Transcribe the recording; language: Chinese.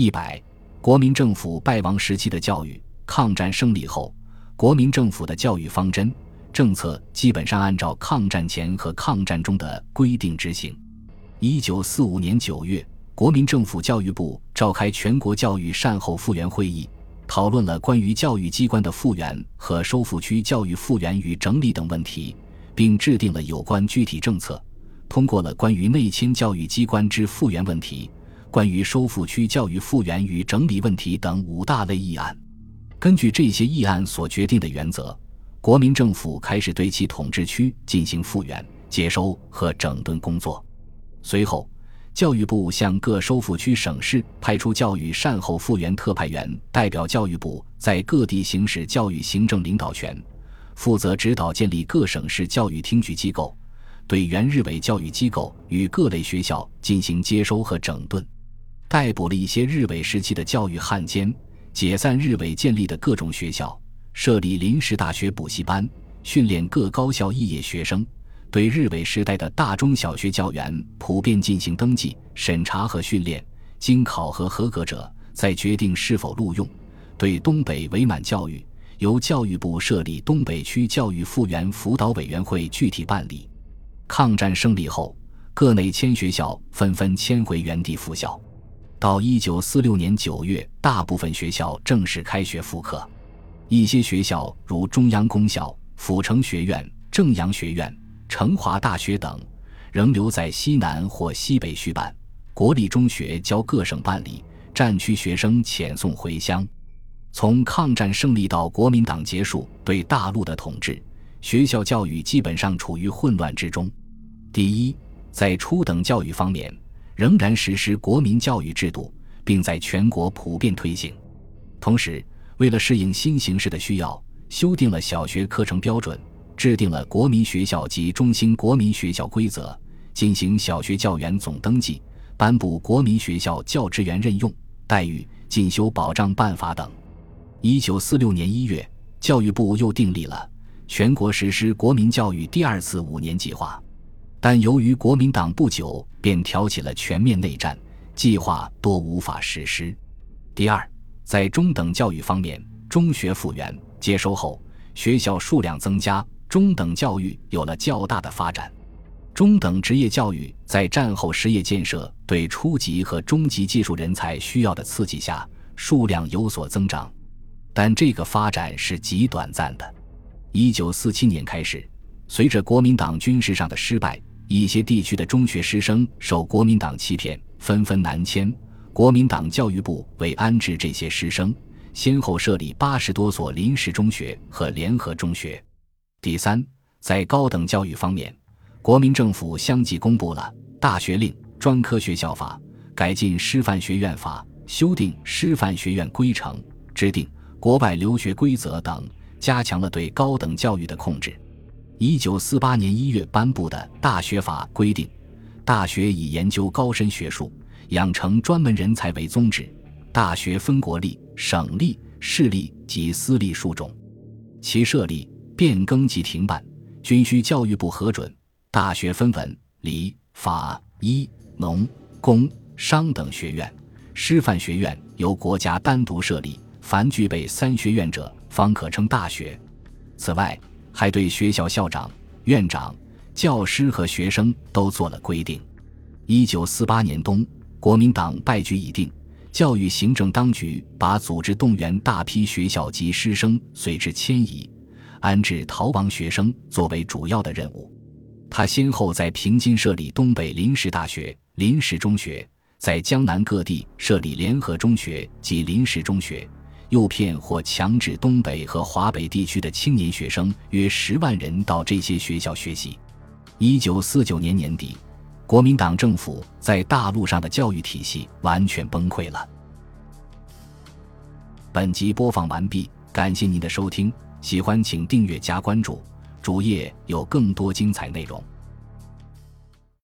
100. 国民政府败亡时期的教育。抗战胜利后，国民政府的教育方针、政策基本上按照抗战前和抗战中的规定执行。1945年9月，国民政府教育部召开全国教育善后复原会议，讨论了关于教育机关的复原和收复区教育复原与整理等问题，并制定了有关具体政策，通过了关于内迁教育机关之复原问题、关于收复区教育复原与整理问题等5大类议案。根据这些议案所决定的原则，国民政府开始对其统治区进行复原、接收和整顿工作。随后，教育部向各收复区省市派出教育善后复原特派员，代表教育部在各地行使教育行政领导权，负责指导建立各省市教育厅局机构，对原日伪教育机构与各类学校进行接收和整顿。逮捕了一些日伪时期的教育汉奸，解散日伪建立的各种学校，设立临时大学补习班，训练各高校肄业学生，对日伪时代的大中小学教员普遍进行登记、审查和训练，经考核合格者再决定是否录用。对东北伪满教育，由教育部设立东北区教育复原辅导委员会具体办理。抗战胜利后，各内迁学校纷纷迁回原地复校。到1946年9月，大部分学校正式开学复课。一些学校如中央公校、阜成学院、正阳学院、成华大学等，仍留在西南或西北续办。国立中学交各省办理，战区学生遣送回乡。从抗战胜利到国民党结束对大陆的统治，学校教育基本上处于混乱之中。第一，在初等教育方面，仍然实施国民教育制度，并在全国普遍推行。同时，为了适应新形势的需要，修订了小学课程标准，制定了国民学校及中兴国民学校规则，进行小学教员总登记，颁布国民学校教职员任用、待遇、进修保障办法等。1946年1月，教育部又订立了全国实施国民教育第二次5年计划，但由于国民党不久便挑起了全面内战，计划多无法实施。第二，在中等教育方面，中学复原接收后，学校数量增加，中等教育有了较大的发展。中等职业教育在战后实业建设对初级和中级技术人才需要的刺激下，数量有所增长，但这个发展是极短暂的。1947年开始，随着国民党军事上的失败，一些地区的中学师生受国民党欺骗，纷纷南迁。国民党教育部为安置这些师生，先后设立80多所临时中学和联合中学。第三，在高等教育方面，国民政府相继公布了《大学令》、《专科学校法》、改进师范学院法、修订师范学院规程、制定国外留学规则等，加强了对高等教育的控制。1948年1月颁布的《大学法》规定，大学以研究高深学术、养成专门人才为宗旨，大学分国立、省立、市立及私立数种，其设立、变更及停办均需教育部核准。大学分文、理、法、医、农、工、商等学院，师范学院由国家单独设立，凡具备3学院者方可称大学。此外，还对学校校长、院长、教师和学生都做了规定。1948年冬，国民党败局已定，教育行政当局把组织动员大批学校及师生随之迁移，安置逃亡学生作为主要的任务。他先后在平津设立东北临时大学、临时中学，在江南各地设立联合中学及临时中学，诱骗或强制东北和华北地区的青年学生约10万人到这些学校学习。1949年年底，国民党政府在大陆上的教育体系完全崩溃了。本集播放完毕，感谢您的收听，喜欢请订阅加关注，主页有更多精彩内容。